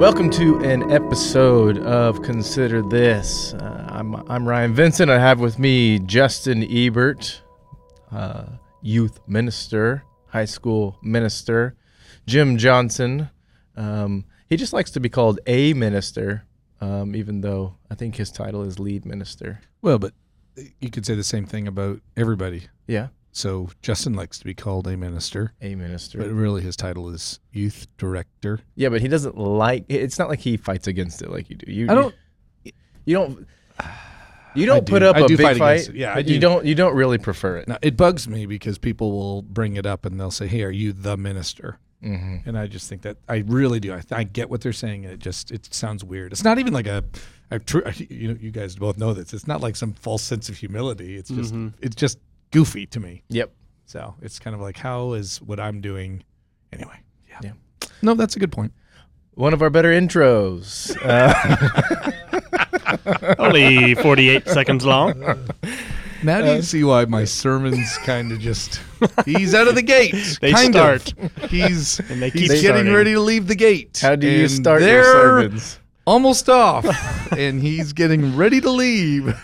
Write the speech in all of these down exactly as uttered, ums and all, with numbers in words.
Welcome to an episode of Consider This. Uh, I'm I'm Ryan Vincent. I have with me Justin Ebert, uh, youth minister, high school minister, Jim Johnson. Um, he just likes to be called a minister, um, even though I think his title is lead minister. Well, but you could say the same thing about everybody. Yeah. So Justin likes to be called a minister. A minister. But really his title is youth director. Yeah, but he doesn't like it's not like he fights against it like you do. You I don't you, you don't you don't do, put up I a big fight, fight it. Yeah, but do. you don't you don't really prefer it. Now, it bugs me because people will bring it up and they'll say, "Hey, are you the minister?" Mm-hmm. And I just think that I really do. I, I get what they're saying, and it just it sounds weird. It's not even like a, a true, you know, you guys both know this. It's not like some false sense of humility. It's just mm-hmm. it's just goofy to me. Yep. So it's kind of like, how is what I'm doing anyway? Yeah. yeah. No, that's a good point. One of our better intros. Uh, Only forty-eight seconds long. Now do you uh, see why my sermons kind of just, he's out of the gate. They kind start. Of. He's, and they keep he's getting ready to leave the gate. How do you start your sermons? Almost off. And he's getting ready to leave.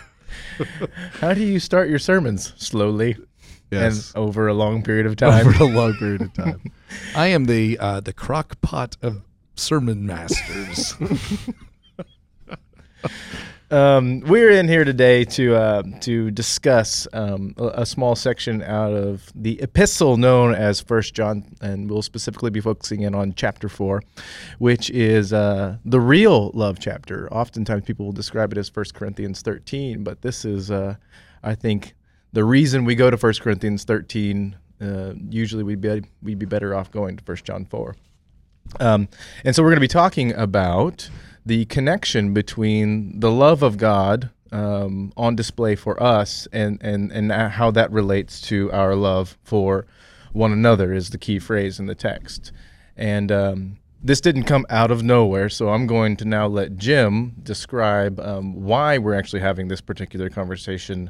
How do you start your sermons? Slowly, yes, and over a long period of time. Over a long period of time. I am the uh, the crock pot of sermon masters. um, we're in here today to uh, to discuss um, a, a small section out of the epistle known as First John, and we'll specifically be focusing in on chapter four, which is uh, the real love chapter. Oftentimes people will describe it as First Corinthians thirteen, but this is, uh, I think, the reason we go to First Corinthians thirteen. Uh, usually we'd be, we'd be better off going to First John four. Um, and so we're going to be talking about the connection between the love of God um, on display for us and, and, and how that relates to our love for one another is the key phrase in the text. And um, this didn't come out of nowhere, so I'm going to now let Jim describe um, why we're actually having this particular conversation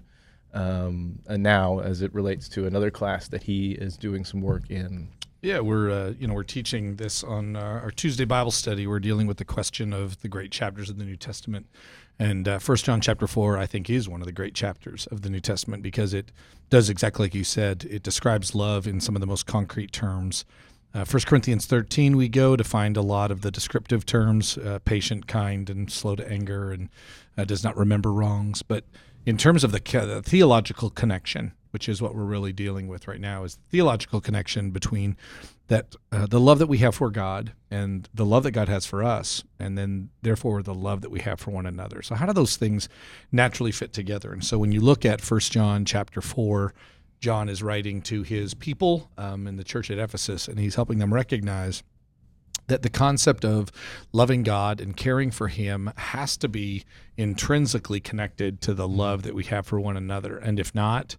um, now as it relates to another class that he is doing some work in. Yeah, we're uh, you know we're teaching this on uh, our Tuesday Bible study. We're dealing with the question of the great chapters of the New Testament, and uh, First John chapter four I think is one of the great chapters of the New Testament because it does exactly like you said. It describes love in some of the most concrete terms. Uh, First Corinthians thirteen we go to find a lot of the descriptive terms: uh, patient, kind, and slow to anger, and uh, does not remember wrongs. But in terms of the, the theological connection, which is what we're really dealing with right now, is the theological connection between that uh, the love that we have for God and the love that God has for us, and then therefore the love that we have for one another. So how do those things naturally fit together? And so when you look at First John chapter four, John is writing to his people um, in the church at Ephesus, and he's helping them recognize that the concept of loving God and caring for him has to be intrinsically connected to the love that we have for one another. And if not,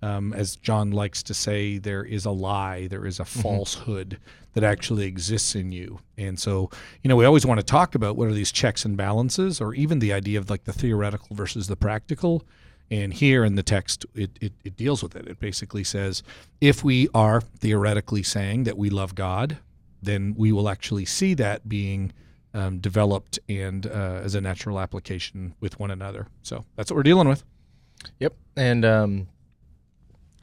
Um, as John likes to say, there is a lie, there is a falsehood mm-hmm. that actually exists in you. And so, you know, we always want to talk about what are these checks and balances, or even the idea of like the theoretical versus the practical. And here in the text, it, it, it deals with it. It basically says, if we are theoretically saying that we love God, then we will actually see that being um, developed and uh, as a natural application with one another. So that's what we're dealing with. Yep. And, um,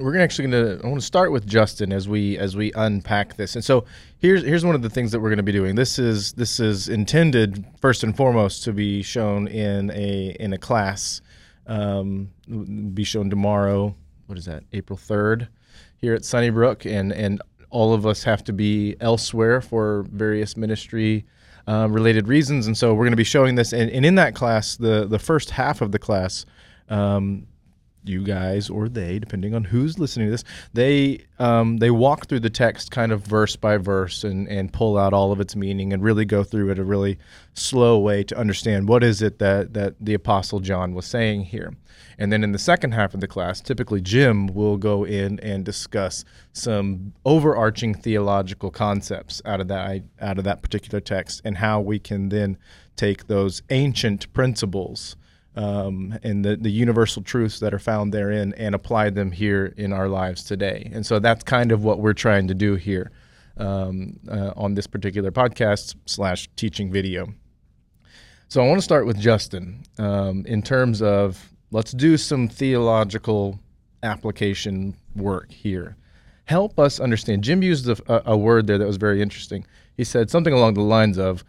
We're gonna actually gonna I want to start with Justin as we as we unpack this. And so here's here's one of the things that we're gonna be doing. This is this is intended first and foremost to be shown in a in a class. Um, be shown tomorrow. What is that? April third, here at Sunnybrook, and and all of us have to be elsewhere for various ministry uh, related reasons. And so we're gonna be showing this. And, and in that class, the the first half of the class. Um, You guys or they, depending on who's listening to this, they um, they walk through the text kind of verse by verse and, and pull out all of its meaning and really go through it a really slow way to understand what is it that, that the Apostle John was saying here. And then in the second half of the class, typically Jim will go in and discuss some overarching theological concepts out of that out of that particular text and how we can then take those ancient principles Um, and the, the universal truths that are found therein and apply them here in our lives today. And so that's kind of what we're trying to do here um, uh, on this particular podcast slash teaching video. So I want to start with Justin um, in terms of let's do some theological application work here. Help us understand. Jim used a, a word there that was very interesting. He said something along the lines of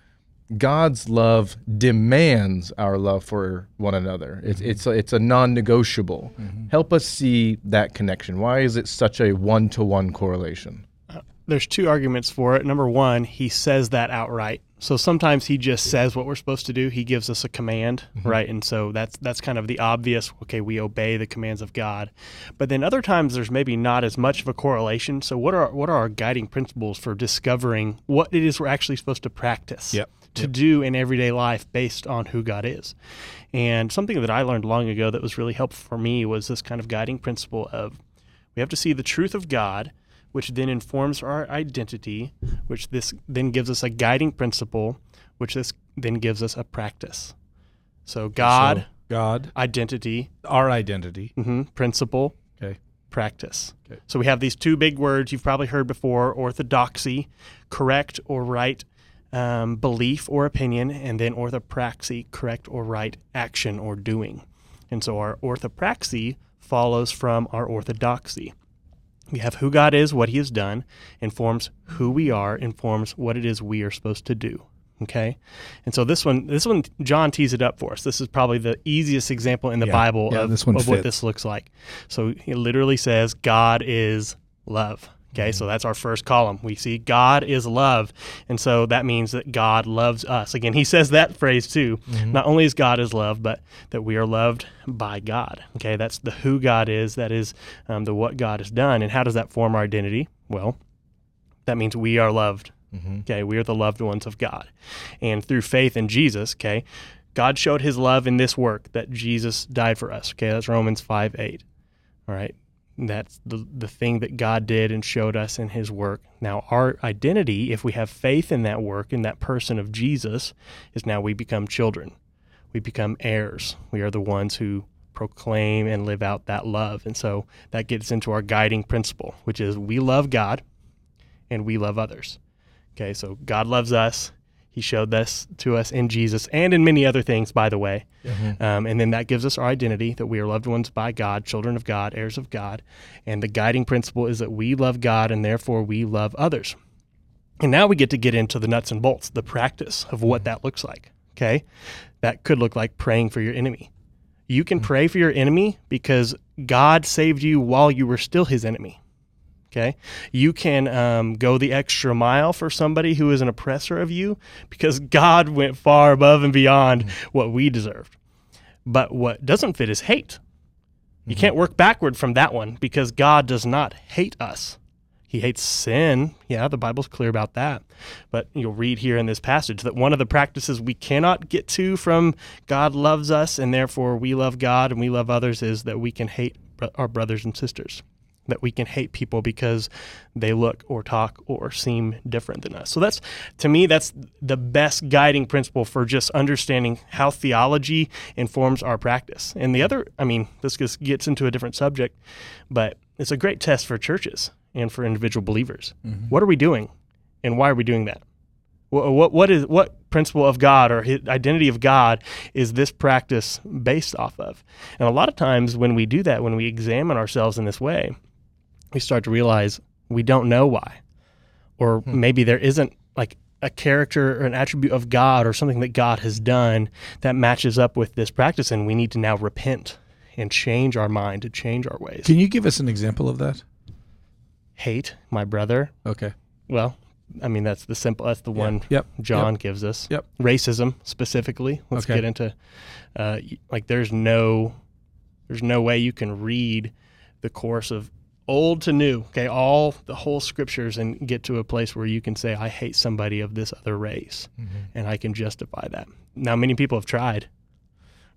God's love demands our love for one another. It's mm-hmm. it's a, it's a non-negotiable. Mm-hmm. Help us see that connection. Why is it such a one-to-one correlation? Uh, there's two arguments for it. Number one, he says that outright. So sometimes he just says what we're supposed to do. He gives us a command, mm-hmm. right? And so that's that's kind of the obvious, okay, we obey the commands of God. But then other times there's maybe not as much of a correlation. So what are what are our guiding principles for discovering what it is we're actually supposed to practice, yep. to yep. do in everyday life based on who God is? And something that I learned long ago that was really helpful for me was this kind of guiding principle of we have to see the truth of God, which then informs our identity, which this then gives us a guiding principle, which this then gives us a practice. So God, so God, identity, our identity, mm-hmm, principle, okay, practice. Okay. So we have these two big words you've probably heard before: orthodoxy, correct or right um, belief or opinion, and then orthopraxy, correct or right action or doing. And so our orthopraxy follows from our orthodoxy. We have who God is, what he has done, informs who we are, informs what it is we are supposed to do, okay? And so this one, this one, John tees it up for us. This is probably the easiest example in the yeah, Bible yeah, of, this one of what this looks like. So he literally says, God is love, okay? Mm-hmm. So that's our first column. We see God is love, and so that means that God loves us. Again, he says that phrase too. Mm-hmm. Not only is God is love, but that we are loved by God. Okay, that's the who God is, that is um, the what God has done. And how does that form our identity? Well, that means we are loved. Mm-hmm. Okay, we are the loved ones of God. And through faith in Jesus, okay, God showed his love in this work that Jesus died for us. Okay, that's Romans five eight. All right, and that's the, the thing that God did and showed us in his work. Now, our identity, if we have faith in that work, in that person of Jesus, is now we become children. We become heirs. We are the ones who proclaim and live out that love. And so that gets into our guiding principle, which is we love God and we love others. Okay, so God loves us. He showed this to us in Jesus and in many other things, by the way. Mm-hmm. Um, and then that gives us our identity, that we are loved ones by God, children of God, heirs of God. And the guiding principle is that we love God and therefore we love others. And now we get to get into the nuts and bolts, the practice of what that looks like. Okay, that could look like praying for your enemy. You can mm-hmm. pray for your enemy because God saved you while you were still his enemy. Okay, you can um, go the extra mile for somebody who is an oppressor of you because God went far above and beyond mm-hmm. what we deserved. But what doesn't fit is hate. You mm-hmm. can't work backward from that one because God does not hate us. He hates sin. Yeah, the Bible's clear about that. But you'll read here in this passage that one of the practices we cannot get to from God loves us and therefore we love God and we love others is that we can hate our brothers and sisters, that we can hate people because they look or talk or seem different than us. So that's, to me, that's the best guiding principle for just understanding how theology informs our practice. And the other, I mean, this just gets into a different subject, but it's a great test for churches and for individual believers. Mm-hmm. What are we doing and why are we doing that? What, what, what is what principle of God or his identity of God is this practice based off of? And a lot of times when we do that, when we examine ourselves in this way, we start to realize we don't know why, or hmm. maybe there isn't like a character or an attribute of God or something that God has done that matches up with this practice, and we need to now repent and change our mind, to change our ways. Can you give us an example of that? Hate my brother. Okay. Well, I mean, that's the simple, that's the yeah. one yep. John yep. gives us. Yep. Racism specifically. Let's okay. get into, uh, like there's no, there's no way you can read the course of Old to new, okay, all the whole scriptures and get to a place where you can say, I hate somebody of this other race, mm-hmm. and I can justify that. Now, many people have tried,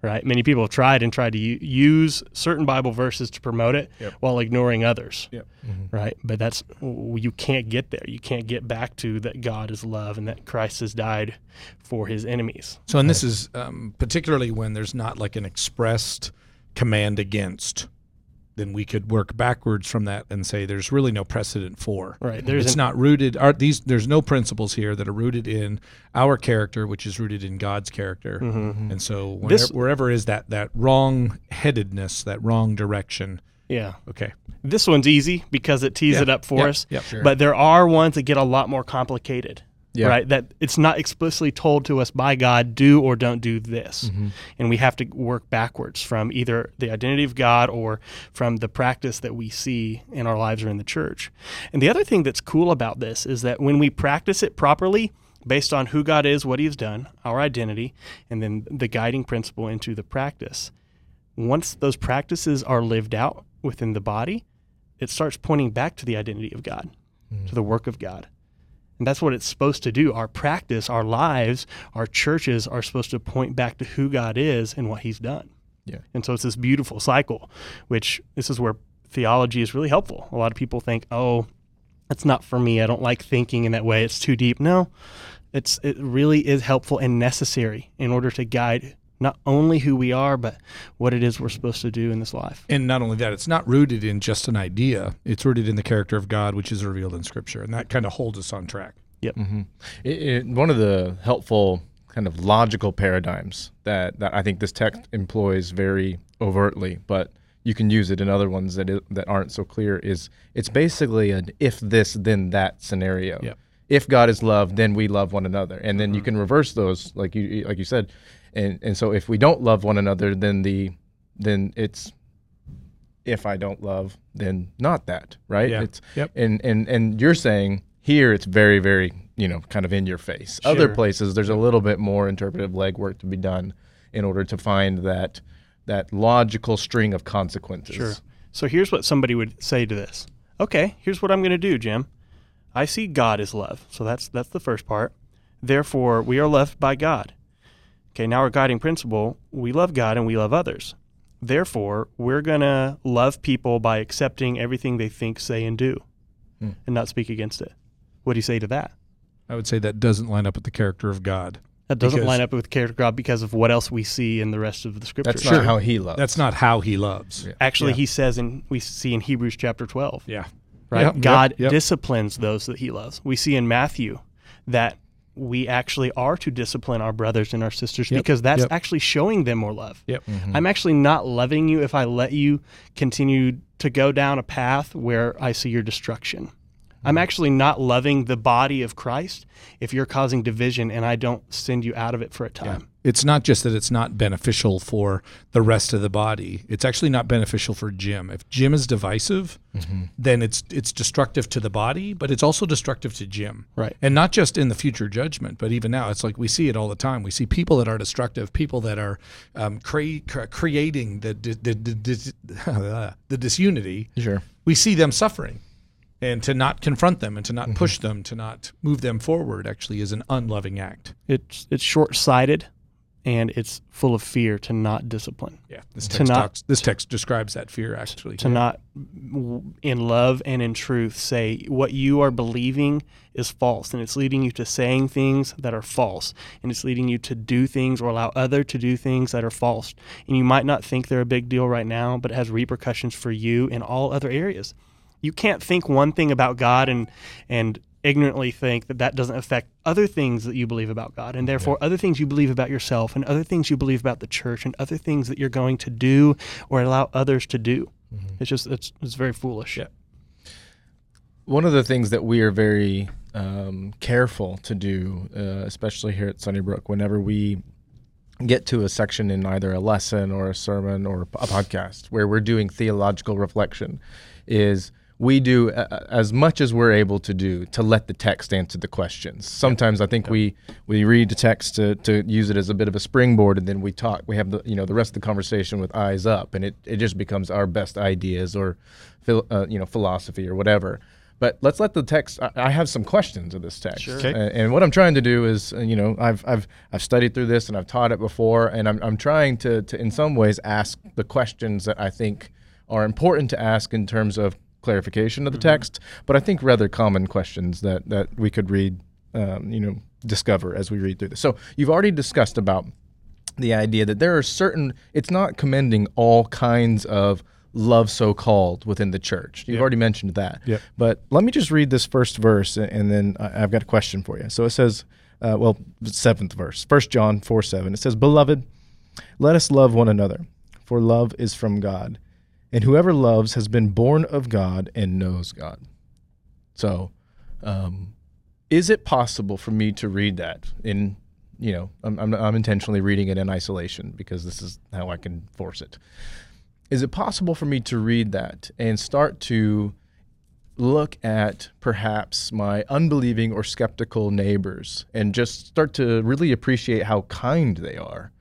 right? Many people have tried and tried to u- use certain Bible verses to promote it yep. while ignoring others, yep. mm-hmm. right? But that's, you can't get there. You can't get back to that God is love and that Christ has died for his enemies. So, and this is um, particularly when there's not like an expressed command against then we could work backwards from that and say there's really no precedent for. Right. There's it's an, not rooted. Are these? There's no principles here that are rooted in our character, which is rooted in God's character. Mm-hmm. And so whenever, this, wherever is that, that wrong-headedness, that wrong direction. Yeah. Okay. This one's easy because it tees yeah. it up for yeah. us. Yeah. Sure. But there are ones that get a lot more complicated. Yeah. Right, that it's not explicitly told to us by God, do or don't do this. Mm-hmm. And we have to work backwards from either the identity of God or from the practice that we see in our lives or in the church. And the other thing that's cool about this is that when we practice it properly, based on who God is, what He's done, our identity, and then the guiding principle into the practice, once those practices are lived out within the body, it starts pointing back to the identity of God, mm-hmm. to the work of God. And that's what it's supposed to do. Our practice, our lives, our churches are supposed to point back to who God is and what He's done. Yeah. And so it's this beautiful cycle, which this is where theology is really helpful. A lot of people think, oh, that's not for me. I don't like thinking in that way. It's too deep. No, it's it really is helpful and necessary in order to guide not only who we are, but what it is we're supposed to do in this life. And not only that, it's not rooted in just an idea. It's rooted in the character of God, which is revealed in Scripture. And that kind of holds us on track. Yep. Mm-hmm. It, it, one of the helpful kind of logical paradigms that, that I think this text employs very overtly, but you can use it in other ones that it, that aren't so clear, is it's basically an if this, then that scenario. Yep. If God is love, then we love one another. And then mm-hmm. you can reverse those, like you like you said. And and so if we don't love one another, then the then it's if I don't love, then not that, right? Yeah. It's yep. and, and and you're saying here it's very, very, you know, kind of in your face. Sure. Other places there's a little bit more interpretive legwork to be done in order to find that that logical string of consequences. Sure. So here's what somebody would say to this. Okay, here's what I'm gonna do, Jim. I see God is love. So that's that's the first part. Therefore, we are loved by God. Okay, now our guiding principle, we love God and we love others. Therefore, we're going to love people by accepting everything they think, say, and do hmm. and not speak against it. What do you say to that? I would say that doesn't line up with the character of God. That doesn't because, line up with the character of God because of what else we see in the rest of the Scripture. That's not sure. how He loves. That's not how He loves. Yeah. Actually, yeah. He says, and we see in Hebrews chapter twelve, yeah, right? Yep, God yep, yep. disciplines those that He loves. We see in Matthew that we actually are to discipline our brothers and our sisters yep, because that's yep. actually showing them more love. Yep. Mm-hmm. I'm actually not loving you if I let you continue to go down a path where I see your destruction. Mm-hmm. I'm actually not loving the body of Christ if you're causing division and I don't send you out of it for a time. Yeah. It's not just that it's not beneficial for the rest of the body. It's actually not beneficial for Jim. If Jim is divisive, mm-hmm. then it's it's destructive to the body, but it's also destructive to Jim. Right. And not just in the future judgment, but even now. It's like we see it all the time. We see people that are destructive, people that are um, cre- cre- creating the di- di- di- di- the disunity. Sure. We see them suffering. And to not confront them and to not mm-hmm. push them, to not move them forward actually is an unloving act. It's, it's short-sighted. And it's full of fear to not discipline. Yeah, this text, not, talks, this text describes that fear, actually. To yeah. not, in love and in truth, say what you are believing is false, and it's leading you to saying things that are false, and it's leading you to do things or allow others to do things that are false. And you might not think they're a big deal right now, but it has repercussions for you in all other areas. You can't think one thing about God and and. ignorantly think that that doesn't affect other things that you believe about God, and therefore yeah. other things you believe about yourself, and other things you believe about the church, and other things that you're going to do or allow others to do. Mm-hmm. It's just, it's, it's very foolish. Yeah. One of the things that we are very um, careful to do, uh, especially here at Sunnybrook, whenever we get to a section in either a lesson or a sermon or a podcast where we're doing theological reflection is we do uh, as much as we're able to do to let the text answer the questions. Sometimes I think we, we read the text to, to use it as a bit of a springboard, and then we talk. We have the you know the rest of the conversation with eyes up, and it, it just becomes our best ideas or phil, uh, you know philosophy or whatever. But let's let the text. I, I have some questions of this text, sure. okay. and, and what I'm trying to do is you know I've I've I've studied through this and I've taught it before, and I'm I'm trying to to in some ways ask the questions that I think are important to ask in terms of clarification of the mm-hmm. text, but I think rather common questions that, that we could read, um, you know, discover as we read through this. So you've already discussed about the idea that there are certain, it's not commending all kinds of love so called within the church. You've yep. already mentioned that. Yep. But let me just read this first verse, and then I've got a question for you. So it says, uh, well, seventh verse, First John four seven. It says, "Beloved, let us love one another, for love is from God. And whoever loves has been born of God and knows God." So um, is it possible for me to read that in, you know, I'm, I'm, I'm intentionally reading it in isolation because this is how I can force it. Is it possible for me to read that and start to look at perhaps my unbelieving or skeptical neighbors and just start to really appreciate how kind they are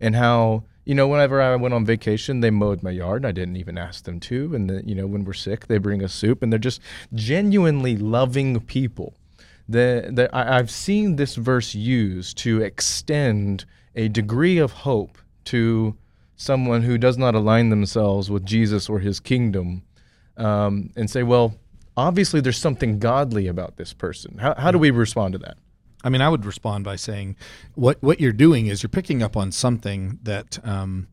and how, you know, whenever I went on vacation, they mowed my yard and I didn't even ask them to. And, the, you know, when we're sick, they bring us soup, and they're just genuinely loving people. The, the, I, I've seen this verse used to extend a degree of hope to someone who does not align themselves with Jesus or his kingdom, um, and say, well, obviously there's something godly about this person. How, how do we respond to that? I mean, I would respond by saying what what you're doing is you're picking up on something that um,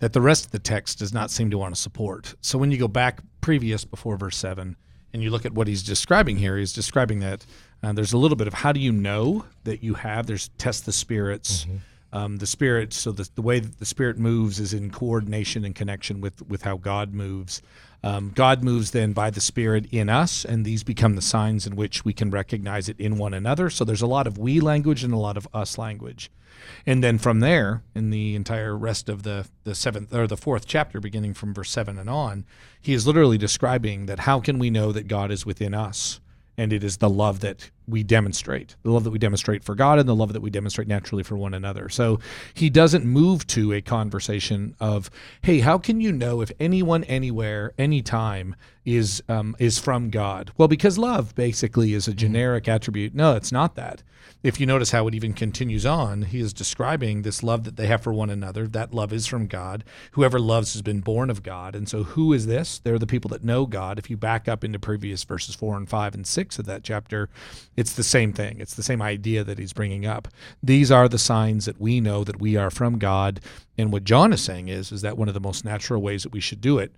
that the rest of the text does not seem to want to support. So when you go back previous before verse seven and you look at what he's describing here, he's describing that uh, there's a little bit of how do you know that you have, there's test the spirits, mm-hmm. Um, the Spirit, so the, the way that the Spirit moves is in coordination and connection with, with how God moves. Um, God moves then by the Spirit in us, and these become the signs in which we can recognize it in one another. So there's a lot of we language and a lot of us language. And then from there, in the entire rest of the, the seventh or the fourth chapter, beginning from verse seven and on, he is literally describing that how can we know that God is within us? And it is the love that we demonstrate, the love that we demonstrate for God and the love that we demonstrate naturally for one another. So he doesn't move to a conversation of, hey, how can you know if anyone, anywhere, anytime is um, is from God? Well, because love basically is a generic attribute. No, it's not that. If you notice how it even continues on, he is describing this love that they have for one another. That love is from God. Whoever loves has been born of God. And so who is this? They're the people that know God. If you back up into previous verses four and five and six of that chapter, it's the same thing. It's the same idea that he's bringing up. These are the signs that we know that we are from God. And what John is saying is, is that one of the most natural ways that we should do it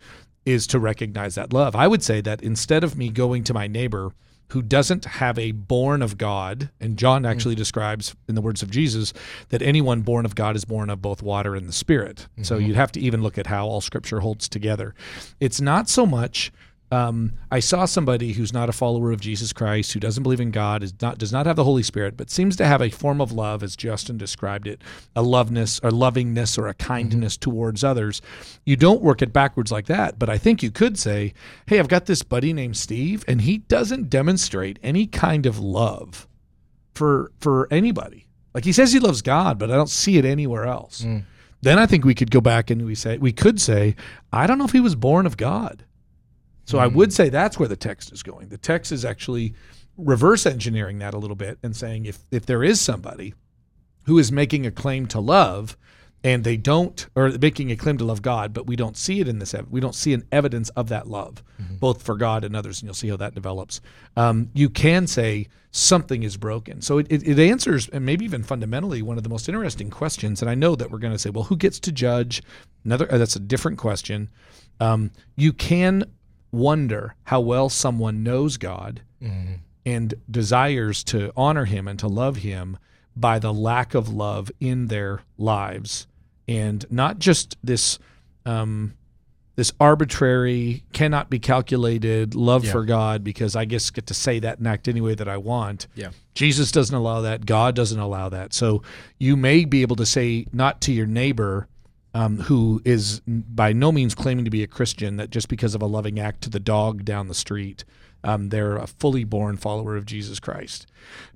is to recognize that love. I would say that instead of me going to my neighbor who doesn't have a born of God, and John actually mm-hmm. describes in the words of Jesus that anyone born of God is born of both water and the Spirit. Mm-hmm. So you'd have to even look at how all Scripture holds together. It's not so much, um, I saw somebody who's not a follower of Jesus Christ, who doesn't believe in God, is not, does not have the Holy Spirit, but seems to have a form of love, as Justin described it, a loveness or lovingness or a kindness mm-hmm. towards others. You don't work it backwards like that, but I think you could say, hey, I've got this buddy named Steve, and he doesn't demonstrate any kind of love for, for anybody. Like, he says he loves God, but I don't see it anywhere else. Mm. Then I think we could go back and we say, we could say, I don't know if he was born of God. So I would say that's where the text is going. The text is actually reverse engineering that a little bit and saying if, if there is somebody who is making a claim to love and they don't, or making a claim to love God, but we don't see it in this, we don't see an evidence of that love, mm-hmm. both for God and others, and you'll see how that develops. Um, you can say something is broken. So it, it, it answers, and maybe even fundamentally, one of the most interesting questions, and I know that we're going to say, well, who gets to judge? Another, that's a different question. Um, you can wonder how well someone knows God mm. and desires to honor him and to love him by the lack of love in their lives, and not just this um, this arbitrary, cannot be calculated love yeah. for God because I guess get to say that and act any way that I want. Yeah. Jesus doesn't allow that. God doesn't allow that. So you may be able to say not to your neighbor, Um, who is by no means claiming to be a Christian, that just because of a loving act to the dog down the street, um, they're a fully born follower of Jesus Christ.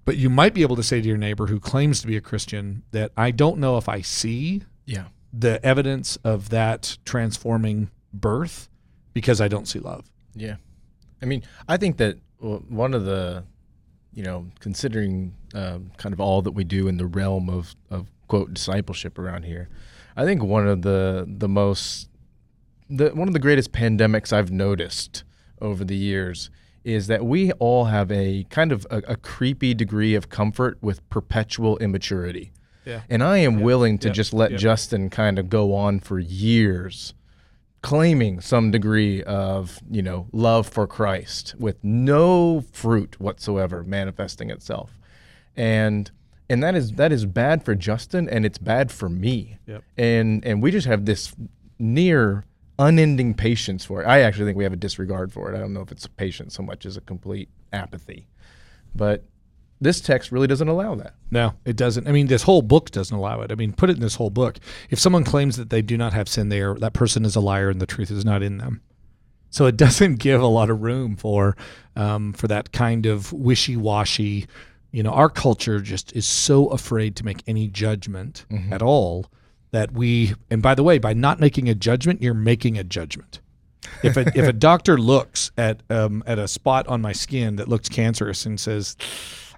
But you might be able to say to your neighbor who claims to be a Christian that I don't know if I see yeah. the evidence of that transforming birth because I don't see love. Yeah. I mean, I think that one of the, you know, considering um, kind of all that we do in the realm of, of quote, discipleship around here, I think one of the the most the one of the greatest pandemics I've noticed over the years is that we all have a kind of a, a creepy degree of comfort with perpetual immaturity. Yeah. And I am yeah. willing to yeah. just let yeah. Justin kind of go on for years claiming some degree of, you know, love for Christ with no fruit whatsoever manifesting itself. And and that is that is bad for Justin, and it's bad for me. Yep. And and we just have this near unending patience for it. I actually think we have a disregard for it. I don't know if it's patience so much as a complete apathy. But this text really doesn't allow that. No, it doesn't. I mean, this whole book doesn't allow it. I mean, put it in this whole book. If someone claims that they do not have sin, they are, that person is a liar and the truth is not in them. So it doesn't give a lot of room for um, for that kind of wishy-washy. You know, our culture just is so afraid to make any judgment mm-hmm. at all that we, and by the way, by not making a judgment, you're making a judgment. If a, if a doctor looks at um, at a spot on my skin that looks cancerous and says,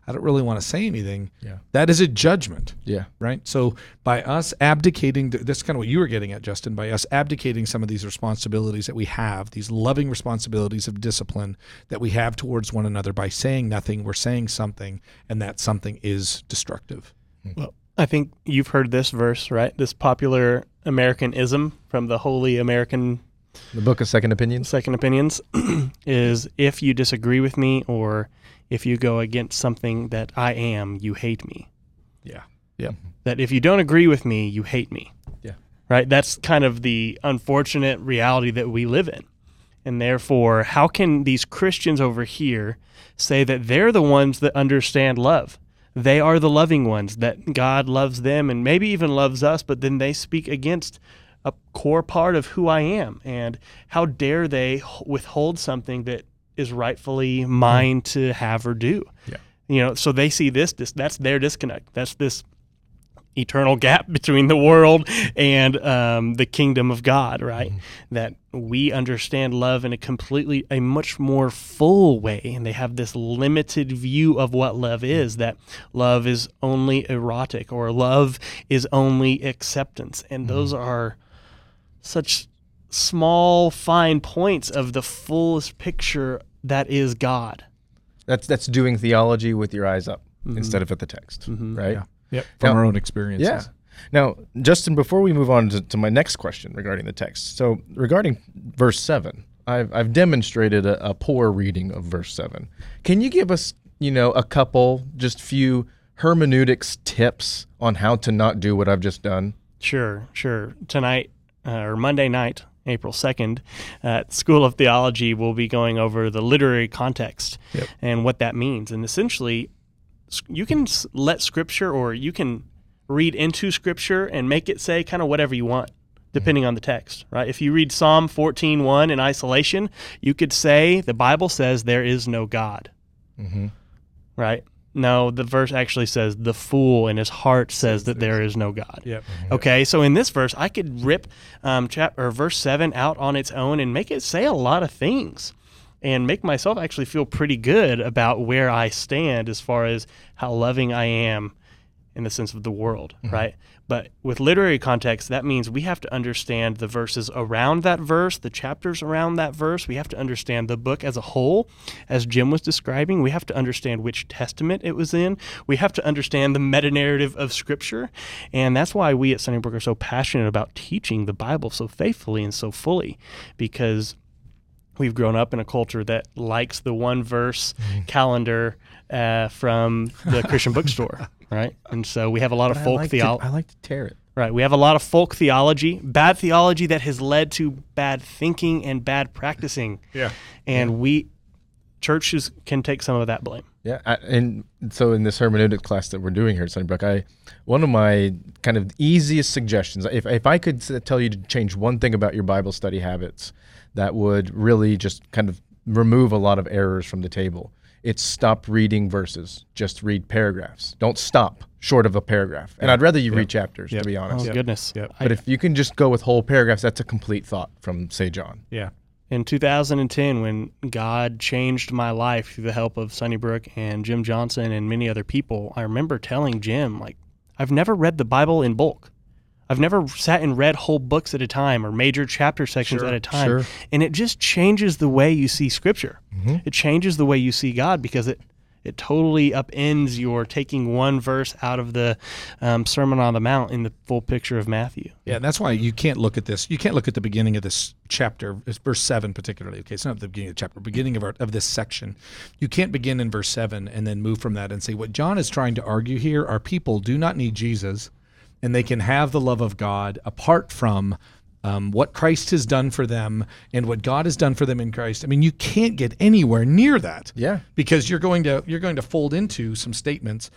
I don't really want to say anything. Yeah. That is a judgment. Yeah. Right. So by us abdicating, that's kind of what you were getting at, Justin, by us abdicating some of these responsibilities that we have, these loving responsibilities of discipline that we have towards one another, by saying nothing, we're saying something, and that something is destructive. Well, I think you've heard this verse, right? This popular Americanism from the Holy American. The book of Second Opinions. Second Opinions is, if you disagree with me or if you go against something that I am, you hate me. Yeah. Yeah. That if you don't agree with me, you hate me. Yeah. Right? That's kind of the unfortunate reality that we live in. And therefore, how can these Christians over here say that they're the ones that understand love? They are the loving ones, that God loves them and maybe even loves us, but then they speak against a core part of who I am. And how dare they withhold something that is rightfully mine to have or do. Yeah. You know, so they see this, this, that's their disconnect. That's this eternal gap between the world and um, the kingdom of God, right? Mm-hmm. That we understand love in a completely, a much more full way. And they have this limited view of what love is, that love is only erotic or love is only acceptance. And mm-hmm. those are such small, fine points of the fullest picture that is God. That's that's doing theology with your eyes up mm-hmm. instead of at the text, mm-hmm. right? Yeah. Yep. From now, our own experiences. Yeah. Now, Justin, before we move on to, to my next question regarding the text, so regarding verse seven, I've I've demonstrated a, a poor reading of verse seven. Can you give us, you know, a couple, just few hermeneutics tips on how to not do what I've just done? Sure, sure. Tonight uh, or Monday night, April second, at uh, School of Theology, we'll be going over the literary context yep. and what that means. And essentially, you can let Scripture, or you can read into Scripture and make it say kind of whatever you want, depending mm-hmm. on the text, right? If you read Psalm fourteen one in isolation, you could say, the Bible says there is no God, mm-hmm. right? No, the verse actually says, the fool in his heart says that there is no God. Yep. Okay, so in this verse, I could rip um, chap- or verse seven out on its own and make it say a lot of things and make myself actually feel pretty good about where I stand as far as how loving I am in the sense of the world, mm-hmm. right? But with literary context, that means we have to understand the verses around that verse, the chapters around that verse. We have to understand the book as a whole, as Jim was describing. We have to understand which testament it was in. We have to understand the meta-narrative of Scripture. And that's why we at Sunnybrook are so passionate about teaching the Bible so faithfully and so fully, because we've grown up in a culture that likes the one-verse calendar uh, from the Christian bookstore. Right, and so we have a lot but of folk like theology. I like to tear it. Right, we have a lot of folk theology, bad theology that has led to bad thinking and bad practicing. Yeah, and yeah. we churches can take some of that blame. Yeah, I, and so in this hermeneutic class that we're doing here at Sunnybrook, I one of my kind of easiest suggestions, if if I could tell you to change one thing about your Bible study habits, that would really just kind of remove a lot of errors from the table. It's stop reading verses. Just read paragraphs. Don't stop short of a paragraph. And I'd rather you yep. read chapters, yep. to be honest. Oh, yep. goodness. Yep. But I, if you can just go with whole paragraphs, that's a complete thought from, say, John. Yeah. In two thousand ten, when God changed my life through the help of Sunnybrook and Jim Johnson and many other people, I remember telling Jim, like, I've never read the Bible in bulk. I've never sat and read whole books at a time or major chapter sections sure, at a time. Sure. And it just changes the way you see Scripture. Mm-hmm. It changes the way you see God, because it It totally upends your taking one verse out of the um, Sermon on the Mount in the full picture of Matthew. Yeah, and that's why you can't look at this. You can't look at the beginning of this chapter, it's verse seven particularly. Okay, it's not the beginning of the chapter, beginning of, our, of this section. You can't begin in verse seven and then move from that and say, what John is trying to argue here are people do not need Jesus, and they can have the love of God apart from Um, what Christ has done for them and what God has done for them in Christ. I mean, you can't get anywhere near that. Yeah, because you're going to you're going to fold into some statements.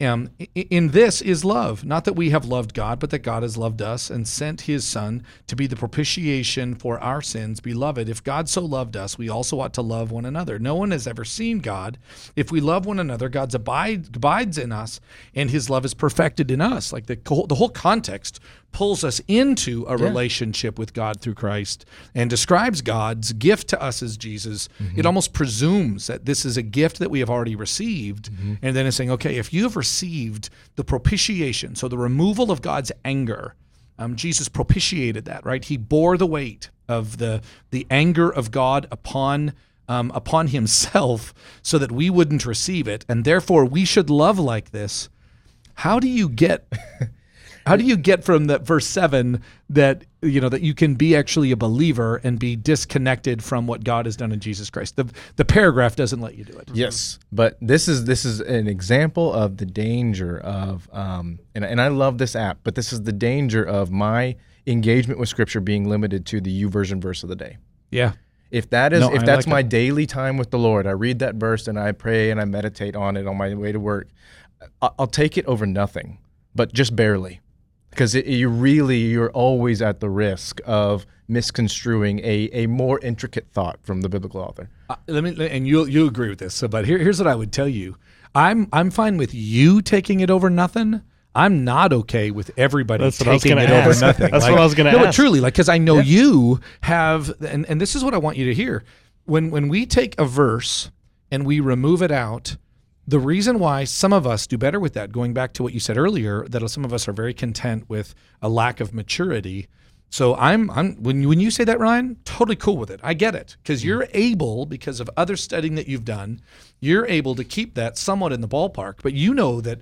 Um, in this is love, not that we have loved God, but that God has loved us and sent his Son to be the propitiation for our sins. Beloved, if God so loved us, we also ought to love one another. No one has ever seen God. If we love one another, God abides, abides in us, and his love is perfected in us. Like the, the whole context pulls us into a yeah. relationship with God through Christ and describes God's gift to us as Jesus. Mm-hmm. It almost presumes that this is a gift that we have already received, mm-hmm. and then it's saying, okay, if you have received the propitiation, so the removal of God's anger, um, Jesus propitiated that, right? He bore the weight of the the anger of God upon um, upon himself so that we wouldn't receive it, and therefore we should love like this. How do you get... How do you get from that verse seven that you know that you can be actually a believer and be disconnected from what God has done in Jesus Christ? The the paragraph doesn't let you do it. Yes, but this is this is an example of the danger of um and and I love this app, but this is the danger of my engagement with Scripture being limited to the YouVersion verse of the day. Yeah. If that is no, if I that's like my it. daily time with the Lord, I read that verse and I pray and I meditate on it on my way to work. I'll take it over nothing, but just barely. Because you really, you're always at the risk of misconstruing a, a more intricate thought from the biblical author. Uh, let me, and you you agree with this. So, but here, here's what I would tell you: I'm I'm fine with you taking it over nothing. I'm not okay with everybody That's taking it ask. over nothing. That's like, what I was going to no, ask. No, but truly, like, because I know yeah. you have, and, and this is what I want you to hear: when when we take a verse and we remove it out. The reason why some of us do better with that, going back to what you said earlier, that some of us are very content with a lack of maturity. So I'm, I'm when you, when you say that, Ryan, totally cool with it. I get it, because you're able, because of other studying that you've done, you're able to keep that somewhat in the ballpark. But you know that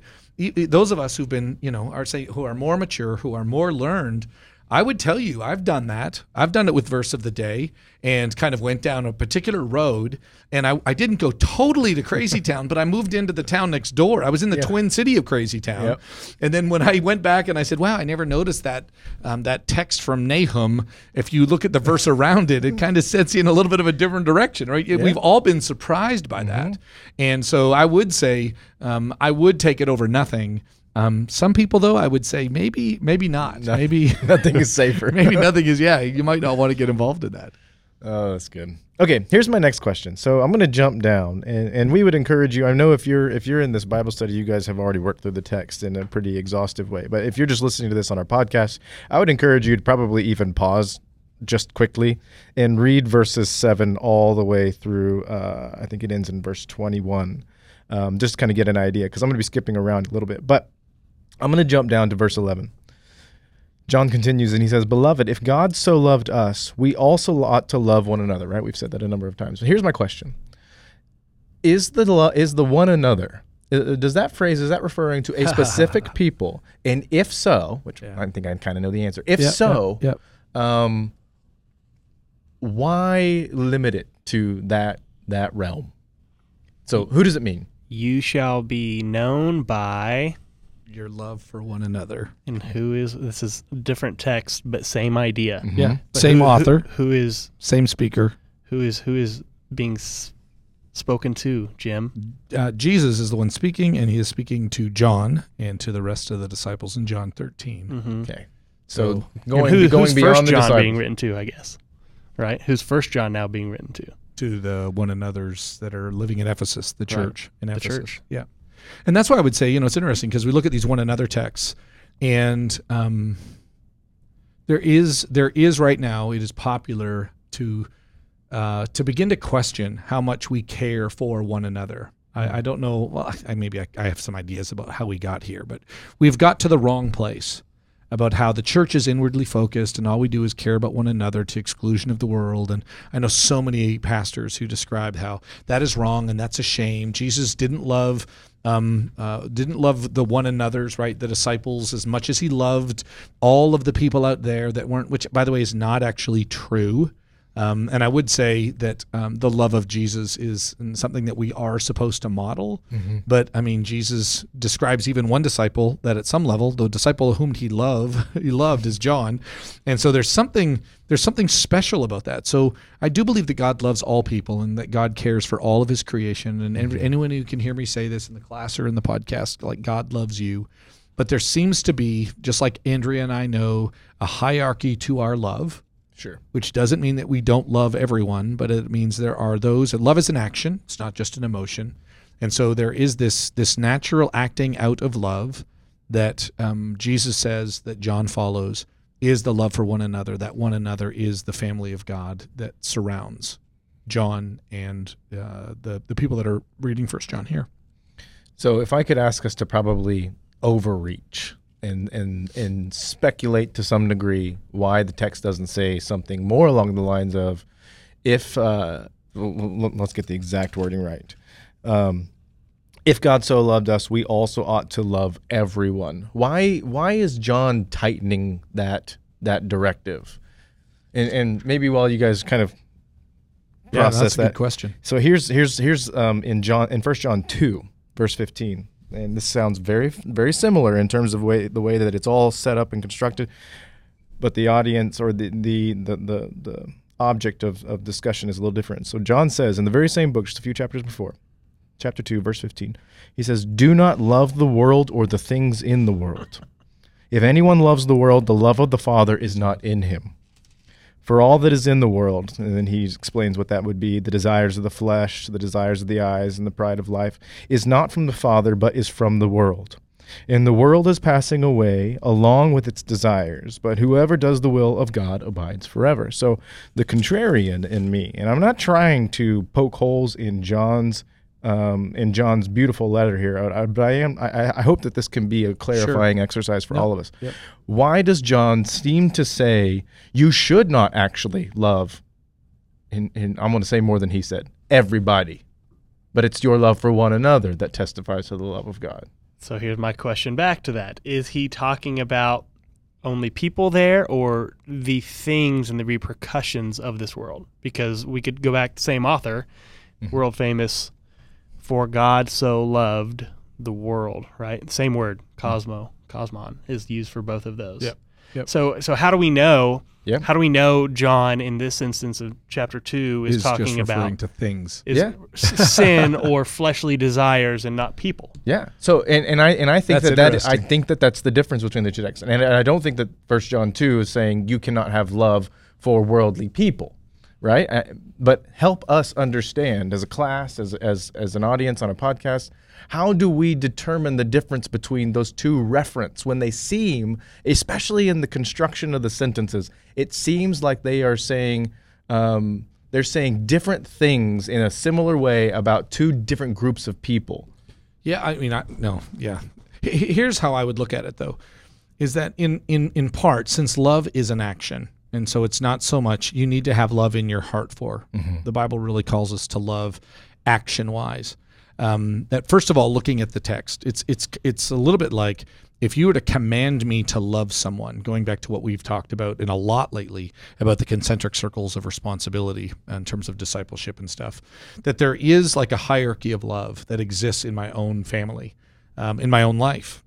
those of us who've been, you know, are say who are more mature, who are more learned. I would tell you, I've done that. I've done it with verse of the day and kind of went down a particular road. And I, I didn't go totally to Crazy Town, but I moved into the town next door. I was in the yeah. twin city of Crazy Town. Yep. And then when I went back and I said, wow, I never noticed that um, that text from Nahum. If you look at the verse around it, it kind of sets you in a little bit of a different direction, right? It, yeah. We've all been surprised by mm-hmm. that. And so I would say um, I would take it over nothing. Um, some people, though, I would say maybe, maybe not. No, maybe nothing is safer. Maybe nothing is. Yeah, you might not want to get involved in that. Oh, that's good. Okay, here's my next question. So I'm going to jump down, and, and we would encourage you. I know if you're if you're in this Bible study, you guys have already worked through the text in a pretty exhaustive way. But if you're just listening to this on our podcast, I would encourage you to probably even pause just quickly and read verses seven all the way through. Uh, I think it ends in verse twenty-one, um, just to kind of get an idea, because I'm going to be skipping around a little bit, but I'm going to jump down to verse eleven. John continues and he says, Beloved, if God so loved us, we also ought to love one another, right? We've said that a number of times. But here's my question. Is the lo- is the one another, does that phrase, is that referring to a specific people? And if so, which yeah. I think I kind of know the answer. If yep, so, yep, yep. Um, why limit it to that that realm? So who does it mean? You shall be known by... your love for one another. And who is, this is different text, but same idea. Mm-hmm. Yeah. But same who, author. Who, who is. Same speaker. Who is who is being s- spoken to, Jim? Uh, Jesus is the one speaking, and he is speaking to John and to the rest of the disciples in John thirteen. Mm-hmm. Okay. So, so going, who, going who's beyond first the John disciples. being written to, I guess. Right? Who's first John now being written to? To the one another's that are living in Ephesus, the church right. in Ephesus. The church. Yeah. And that's why I would say, you know, it's interesting because we look at these one another texts, and um, there is there is right now it is popular to uh, to begin to question how much we care for one another. I, I don't know. Well, I, maybe I, I have some ideas about how we got here, but we've got to the wrong place. about how the church is inwardly focused and all we do is care about one another to exclusion of the world. And I know so many pastors who describe how that is wrong and that's a shame. Jesus didn't love um, uh, didn't love the one another's, right, the disciples, as much as he loved all of the people out there that weren't, which, by the way, is not actually true. Um, and I would say that um, the love of Jesus is something that we are supposed to model. Mm-hmm. But, I mean, Jesus describes even one disciple that at some level, the disciple whom he, love, he loved is John. And so there's something there's something special about that. So I do believe that God loves all people and that God cares for all of his creation. And every, anyone who can hear me say this in the class or in the podcast, like, God loves you. But there seems to be, just like Andrea and I know, a hierarchy to our love. Sure. Which doesn't mean that we don't love everyone, but it means there are those that love is an action. It's not just an emotion. And so there is this this natural acting out of love that um, Jesus says that John follows is the love for one another, that one another is the family of God that surrounds John and uh, the, the people that are reading First John here. So if I could ask us to probably overreach and and and speculate to some degree why the text doesn't say something more along the lines of, if uh, let's get the exact wording right, um, if God so loved us, we also ought to love everyone. Why why is John tightening that that directive? And and maybe while you guys kind of process yeah, that's that a good question. So here's here's here's um, in John in First John two verse fifteen. And this sounds very, very similar in terms of way, the way that it's all set up and constructed, but the audience or the the the the, the object of, of discussion is a little different. So John says in the very same book, just a few chapters before, chapter two, verse fifteen, he says, "Do not love the world or the things in the world. If anyone loves the world, the love of the Father is not in him. For all that is in the world," and then he explains what that would be, "the desires of the flesh, the desires of the eyes, and the pride of life, is not from the Father, but is from the world. And the world is passing away along with its desires, but whoever does the will of God abides forever." So the contrarian in me, and I'm not trying to poke holes in John's um, in John's beautiful letter here, I, but I am. I, I hope that this can be a clarifying sure. exercise for no. all of us. Yep. Why does John seem to say you should not actually love, and, and I'm going to say more than he said, everybody, but it's your love for one another that testifies to the love of God? So here's my question back to that. Is he talking about only people there or the things and the repercussions of this world? Because we could go back to the same author, mm-hmm. world famous, "For God so loved the world," right? Same word, cosmo, cosmon, is used for both of those. Yep. Yep. So, so how do we know? Yep. How do we know John in this instance of chapter two is He's talking just referring about to things, is yeah. sin or fleshly desires, and not people? Yeah. So, and, and I and I think that's that, that I think that that's the difference between the two texts, and, and I don't think that First John two is saying you cannot have love for worldly people. Right, but help us understand as a class, as as as an audience on a podcast, how do we determine the difference between those two references when they seem, especially in the construction of the sentences, it seems like they are saying um, they're saying different things in a similar way about two different groups of people. Yeah, I mean, I, no, yeah. Here's how I would look at it, though, is that in in in part, since love is an action. And so it's not so much you need to have love in your heart for. Mm-hmm. The Bible really calls us to love action-wise. Um, that first of all, looking at the text, it's it's it's a little bit like if you were to command me to love someone, going back to what we've talked about in a lot lately about the concentric circles of responsibility in terms of discipleship and stuff, that there is like a hierarchy of love that exists in my own family, um, in my own life,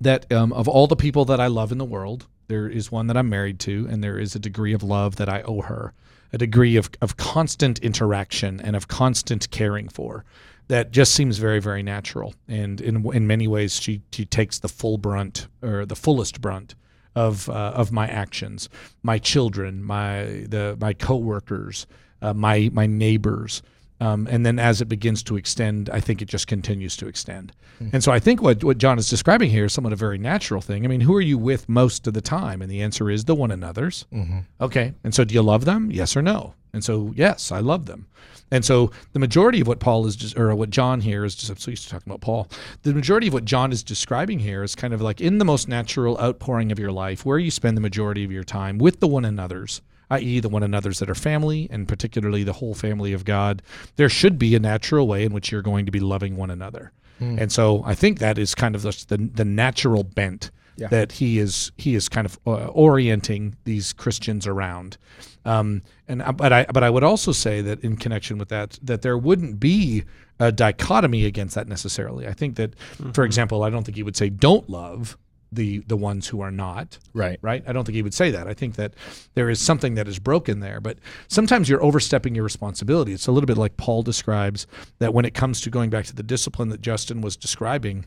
that um, of all the people that I love in the world, there is one that I'm married to, and there is a degree of love that I owe her, a degree of, of constant interaction and of constant caring for that just seems very, very natural. And in in many ways, she, she takes the full brunt or the fullest brunt of uh, of my actions, my children, my the my coworkers, uh, my my neighbors. Um, and then as it begins to extend, I think it just continues to extend. Mm-hmm. And so I think what, what John is describing here is somewhat a very natural thing. I mean, who are you with most of the time? And the answer is the one another's. Mm-hmm. Okay. And so do you love them? Yes or no? And so, yes, I love them. And so the majority of what Paul is, just, or what John here is, just, I'm so used to talking about Paul. The majority of what John is describing here is kind of like in the most natural outpouring of your life, where you spend the majority of your time with the one another's, that is the one another's that are family, and particularly the whole family of God. There should be a natural way in which you're going to be loving one another. Mm. And so I think that is kind of the, the natural bent yeah. that he is he is kind of uh, orienting these Christians around. Um, and but I but I would also say that in connection with that, that there wouldn't be a dichotomy against that necessarily. I think that, mm-hmm. for example, I don't think he would say don't love the the ones who are not. Right. Right? I don't think he would say that. I think that there is something that is broken there, but sometimes you're overstepping your responsibility. It's a little bit like Paul describes that when it comes to going back to the discipline that Justin was describing,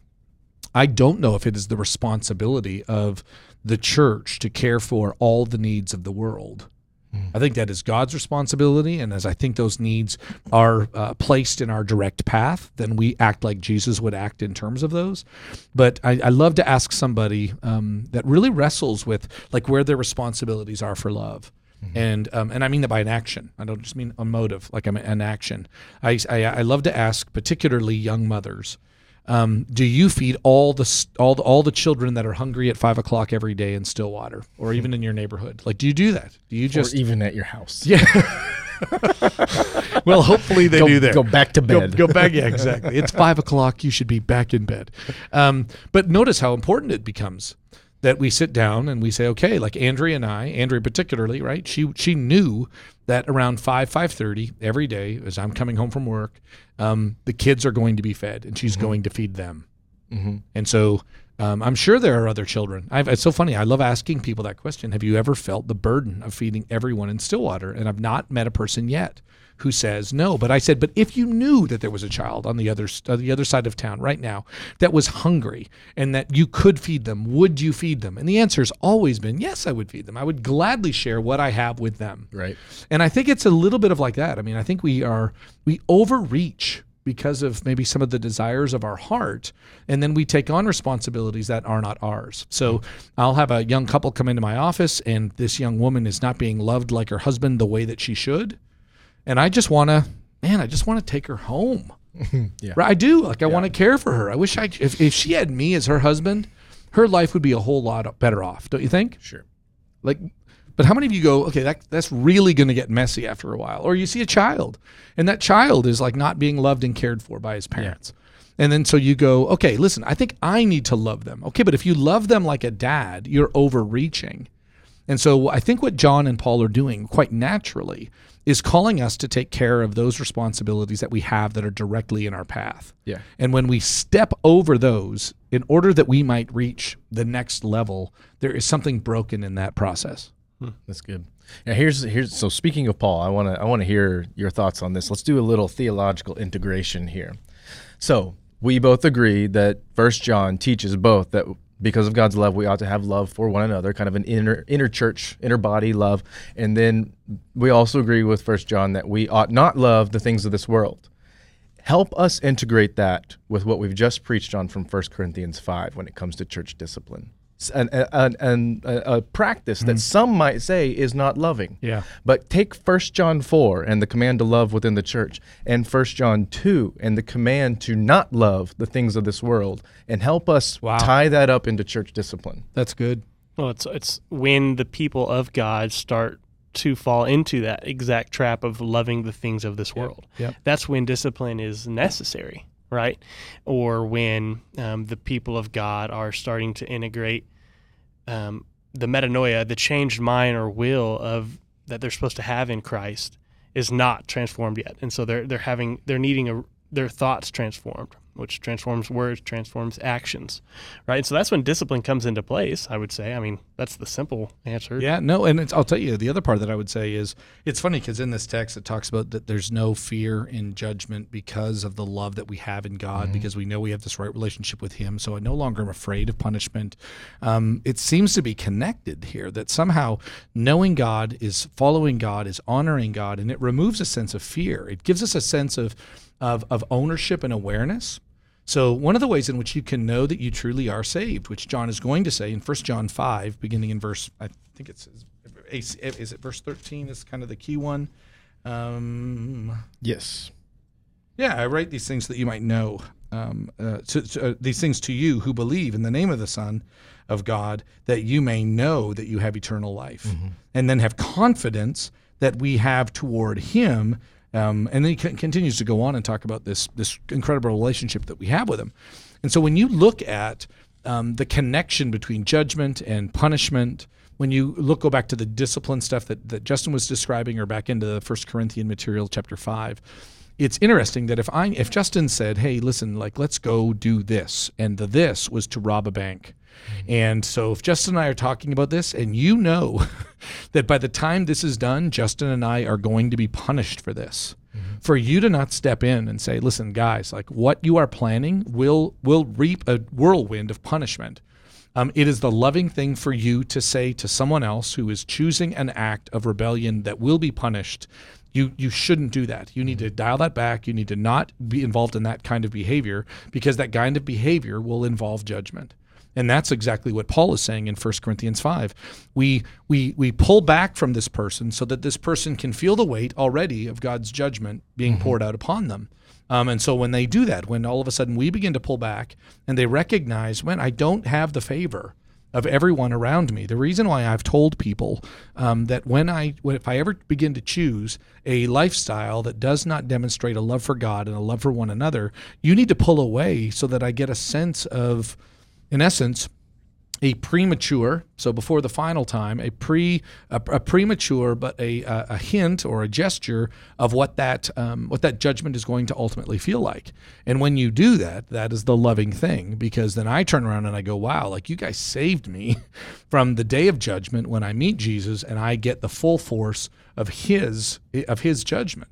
I don't know if it is the responsibility of the church to care for all the needs of the world. Mm. I think that is God's responsibility, and as I think those needs are uh, placed in our direct path, then we act like Jesus would act in terms of those. But I, I love to ask somebody um, that really wrestles with like where their responsibilities are for love. Mm-hmm. And um, and I mean that by an action. I don't just mean a motive, like I'm an action. I, I, I love to ask particularly young mothers, Um, do you feed all the all the, all the children that are hungry at five o'clock every day in Stillwater, or even in your neighborhood? Like, do you do that? Do you just or even at your house? Yeah. Well, hopefully they go, do that. Go back to bed. Go, go back. Yeah, exactly. It's five o'clock. You should be back in bed. Um, but notice how important it becomes that we sit down and we say, okay, like Andrea and I, Andrea particularly, right? She she knew that around five, five thirty every day as I'm coming home from work, um, the kids are going to be fed and she's mm-hmm. going to feed them. Mm-hmm. And so um, I'm sure there are other children. I've, it's so funny. I love asking people that question. Have you ever felt the burden of feeding everyone in Stillwater? And I've not met a person yet who says no. But I said, but if you knew that there was a child on the other on the other side of town right now that was hungry and that you could feed them, would you feed them? And the answer has always been, yes, I would feed them. I would gladly share what I have with them. Right. And I think it's a little bit of like that. I mean, I think we are we overreach because of maybe some of the desires of our heart, and then we take on responsibilities that are not ours. So I'll have a young couple come into my office, and this young woman is not being loved like her husband the way that she should. And I just want to, man, I just want to take her home. yeah. Right? I do. Like, I yeah. want to care for her. I wish I, if, if she had me as her husband, her life would be a whole lot better off. Don't you think? Sure. Like, but how many of you go, okay, that that's really going to get messy after a while? Or you see a child, and that child is like not being loved and cared for by his parents. Yeah. And then so you go, okay, listen, I think I need to love them. Okay, but if you love them like a dad, you're overreaching. And so I think what John and Paul are doing quite naturally is calling us to take care of those responsibilities that we have that are directly in our path. Yeah. And when we step over those, in order that we might reach the next level, there is something broken in that process. Hmm. That's good. Now here's here's so speaking of Paul, I want to I want to hear your thoughts on this. Let's do a little theological integration here. So, we both agree that First John teaches both that because of God's love, we ought to have love for one another, kind of an inner inner church, inner body love. And then we also agree with First John that we ought not love the things of this world. Help us integrate that with what we've just preached on from First Corinthians five when it comes to church discipline. An, an, an, a practice that mm-hmm. some might say is not loving. Yeah. But take First John four and the command to love within the church, and First John two and the command to not love the things of this world, and help us wow. tie that up into church discipline. That's good. Well, it's it's when the people of God start to fall into that exact trap of loving the things of this world. Yep. Yep. That's when discipline is necessary, right? Or when um, the people of God are starting to integrate Um, the metanoia, the changed mind or will of that they're supposed to have in Christ, is not transformed yet, and so they're they're having they're needing a, their thoughts transformed, which transforms words, transforms actions, right? And so that's when discipline comes into place. I would say, I mean, that's the simple answer. Yeah, no, and it's, I'll tell you the other part that I would say is it's funny because in this text it talks about that there's no fear in judgment because of the love that we have in God, mm-hmm. because we know we have this right relationship with Him. So I no longer am afraid of punishment. Um, it seems to be connected here that somehow knowing God is following God is honoring God, and it removes a sense of fear. It gives us a sense of Of, of ownership and awareness. So one of the ways in which you can know that you truly are saved, which John is going to say in First John five, beginning in verse, I think it's, is it verse thirteen is kind of the key one. Um, yes. Yeah, I write these things that you might know, um, uh, to, to, uh, these things to you who believe in the name of the Son of God, that you may know that you have eternal life, mm-hmm. and then have confidence that we have toward him. Um, and then he c- continues to go on and talk about this, this incredible relationship that we have with him. And so when you look at um, the connection between judgment and punishment, when you look, go back to the discipline stuff that, that Justin was describing, or back into the First Corinthians material, chapter five, it's interesting that if I, if Justin said, hey, listen, like, let's go do this, and the this was to rob a bank. And so if Justin and I are talking about this, and you know that by the time this is done, Justin and I are going to be punished for this, mm-hmm. for you to not step in and say, listen, guys, like, what you are planning will will reap a whirlwind of punishment. Um, it is the loving thing for you to say to someone else who is choosing an act of rebellion that will be punished, You you shouldn't do that. You need to dial that back. You need to not be involved in that kind of behavior, because that kind of behavior will involve judgment. And that's exactly what Paul is saying in First Corinthians five. We we we pull back from this person so that this person can feel the weight already of God's judgment being mm-hmm. poured out upon them. Um, and so when they do that, when all of a sudden we begin to pull back and they recognize, when I don't have the favor of everyone around me. The reason why I've told people um, that when I, if I ever begin to choose a lifestyle that does not demonstrate a love for God and a love for one another, you need to pull away so that I get a sense of, in essence, a premature, so before the final time, a pre, a, a premature, but a, a hint or a gesture of what that, um, what that judgment is going to ultimately feel like. And when you do that, that is the loving thing, because then I turn around and I go, wow, like, you guys saved me from the day of judgment when I meet Jesus and I get the full force of his, of his judgment.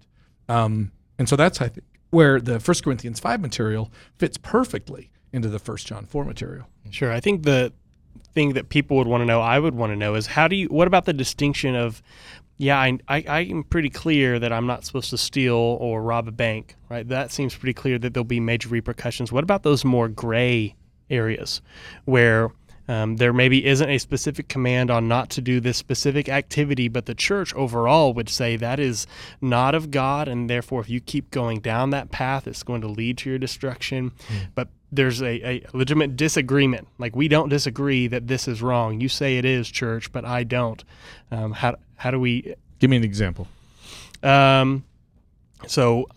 Um, and so that's, I think, where the First Corinthians five material fits perfectly into the First John four material. Sure. I think the thing that people would want to know, I would want to know, is how do you, what about the distinction of, yeah, I, I, I am pretty clear that I'm not supposed to steal or rob a bank, right? That seems pretty clear that there'll be major repercussions. What about those more gray areas where um, there maybe isn't a specific command on not to do this specific activity, but the church overall would say that is not of God, and therefore if you keep going down that path, it's going to lead to your destruction. Mm. But there's a, a legitimate disagreement. Like, we don't disagree that this is wrong. You say it is, church, but I don't. Um, how how do we... Give me an example. Um, so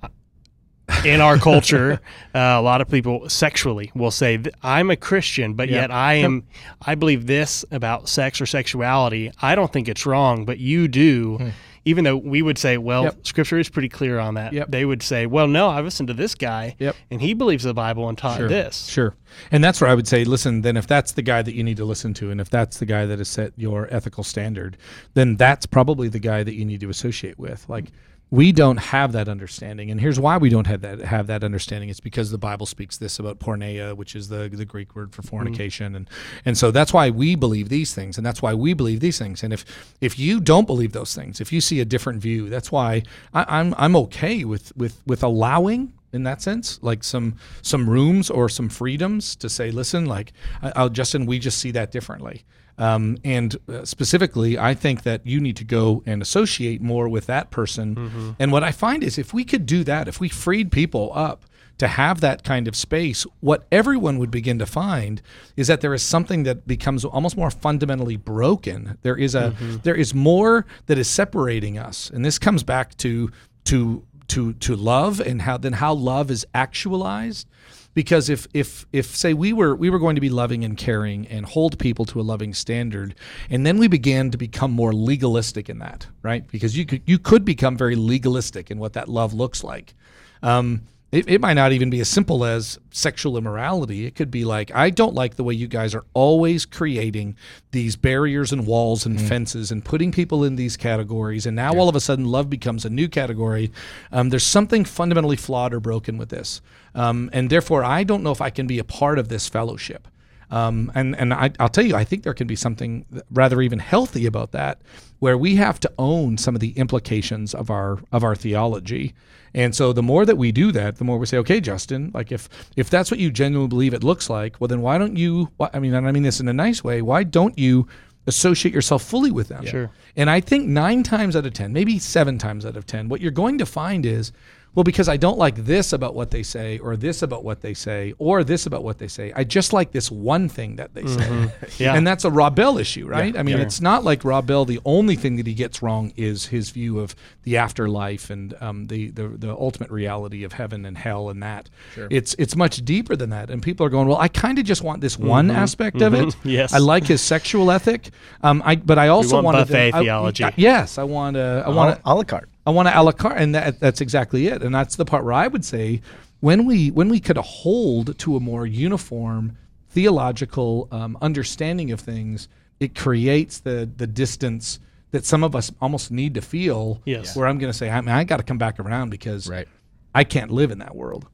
in our culture, uh, a lot of people sexually will say, I'm a Christian, but yeah. yet I am. I believe this about sex or sexuality. I don't think it's wrong, but you do. Hmm. Even though we would say, well, yep. Scripture is pretty clear on that. Yep. They would say, well, no, I listened to this guy, yep. and he believes the Bible and taught sure. this. Sure. And that's where I would say, listen, then if that's the guy that you need to listen to, and if that's the guy that has set your ethical standard, then that's probably the guy that you need to associate with. Like, we don't have that understanding, and here's why we don't have that have that understanding. It's because the Bible speaks this about porneia, which is the the Greek word for fornication, mm-hmm. and and so that's why we believe these things, and that's why we believe these things. And if if you don't believe those things, if you see a different view, that's why I, I'm I'm okay with with with allowing, in that sense, like some some rooms or some freedoms to say, listen, like, I'll, Justin, we just see that differently. Um, and uh, specifically, I think that you need to go and associate more with that person. Mm-hmm. And what I find is, if we could do that, if we freed people up to have that kind of space, what everyone would begin to find is that there is something that becomes almost more fundamentally broken. There is a mm-hmm. there is more that is separating us. And this comes back to to to to love, and how then how love is actualized. Because if, if if say we were we were going to be loving and caring and hold people to a loving standard, and then we began to become more legalistic in that, right? Because you could you could become very legalistic in what that love looks like. Um, it, it might not even be as simple as sexual immorality. It could be like, I don't like the way you guys are always creating these barriers and walls and mm-hmm. fences and putting people in these categories, and now yeah. all of a sudden love becomes a new category. Um, there's something fundamentally flawed or broken with this. Um, and therefore, I don't know if I can be a part of this fellowship. Um, and and I, I'll tell you, I think there can be something rather even healthy about that, where we have to own some of the implications of our of our theology. And so the more that we do that, the more we say, okay, Justin, like if if that's what you genuinely believe it looks like, well, then why don't you, I mean, and I mean this in a nice way, why don't you associate yourself fully with them. Sure. And I think nine times out of ten, maybe seven times out of ten, what you're going to find is, well, because I don't like this about what they say, or this about what they say, or this about what they say. I just like this one thing that they mm-hmm. say. Yeah. And that's a Rob Bell issue, right? Yeah. I mean, yeah. It's not like Rob Bell, the only thing that he gets wrong is his view of the afterlife and um, the, the the ultimate reality of heaven and hell and that. Sure. It's it's much deeper than that. And people are going, well, I kind of just want this one mm-hmm. aspect mm-hmm. of it. Yes. I like his sexual ethic. Um, I But I also want buffet them, theology. I, I, yes, I want a... I want a, a la carte. I want to a la carte, and that, that's exactly it. And that's the part where I would say when we when we could hold to a more uniform theological um, understanding of things, it creates the the distance that some of us almost need to feel yes. where I'm going to say, I mean, I got to come back around because right. I can't live in that world.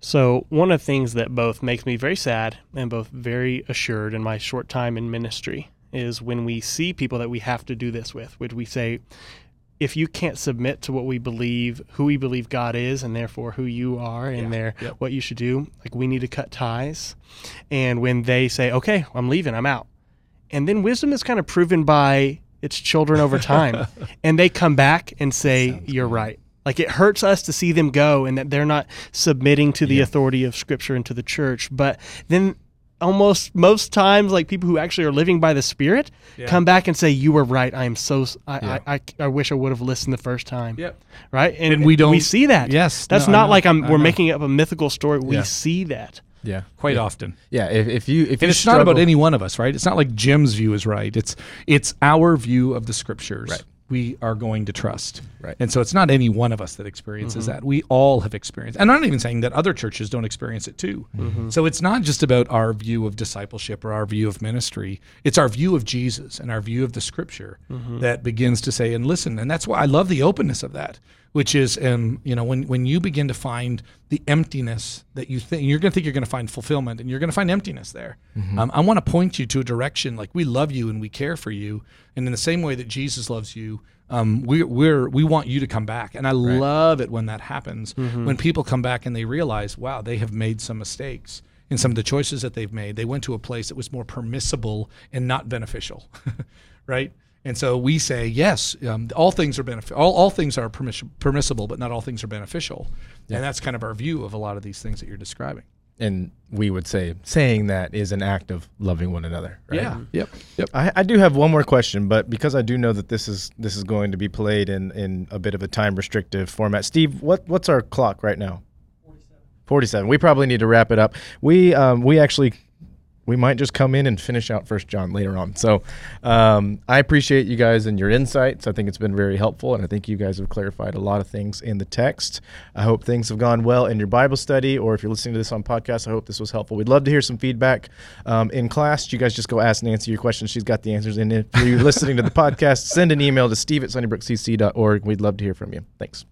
So one of the things that both makes me very sad and both very assured in my short time in ministry is when we see people that we have to do this with, which we say, if you can't submit to what we believe, who we believe God is, and therefore who you are, and yeah, there yeah. what you should do, like we need to cut ties. And when they say, okay, I'm leaving, I'm out. And then wisdom is kind of proven by its children over time. And they come back and say, Sounds you're cool. right. Like it hurts us to see them go and that they're not submitting to the yeah. authority of Scripture and to the church. But then almost most times, like people who actually are living by the Spirit yeah. come back and say, you were right. I am so, I, yeah. I, I, I wish I would have listened the first time. Yep. Right. And, and we don't, we see that. Yes. That's no, not I like I'm, we're making up a mythical story. We yeah. see that. Yeah. Quite yeah. often. Yeah. If, if you, if and you it's struggle. Not about any one of us, right? It's not like Jim's view is right. It's, it's our view of the Scriptures. Right. We are going to trust. Right. And so it's not any one of us that experiences mm-hmm. that. We all have experienced. And I'm not even saying that other churches don't experience it too. Mm-hmm. So it's not just about our view of discipleship or our view of ministry. It's our view of Jesus and our view of the Scripture mm-hmm. that begins to say, and listen, and that's why I love the openness of that, which is, um, you know, when, when you begin to find the emptiness that you think, you're going to think you're going to find fulfillment and you're going to find emptiness there. Mm-hmm. Um, I want to point you to a direction, like we love you and we care for you. And in the same way that Jesus loves you, um, we, we're, we want you to come back. And I right. love it when that happens, mm-hmm. when people come back and they realize, wow, they have made some mistakes in some of the choices that they've made. They went to a place that was more permissible and not beneficial, right? And so we say, yes, um, all things are benef- all, all things are permis- permissible, but not all things are beneficial. Yeah. And that's kind of our view of a lot of these things that you're describing. And we would say saying that is an act of loving one another. Right? Yeah. Yep. Yep. I, I do have one more question, but because I do know that this is this is going to be played in, in a bit of a time restrictive format. Steve, what what's our clock right now? Forty-seven. Forty-seven. We probably need to wrap it up. We um, we actually. We might just come in and finish out First John later on. So um, I appreciate you guys and your insights. I think it's been very helpful, and I think you guys have clarified a lot of things in the text. I hope things have gone well in your Bible study, or if you're listening to this on podcast, I hope this was helpful. We'd love to hear some feedback um, in class. You guys just go ask Nancy your questions. She's got the answers. And if you're listening to the podcast, send an email to steve at sunnybrook c c dot org. We'd love to hear from you. Thanks.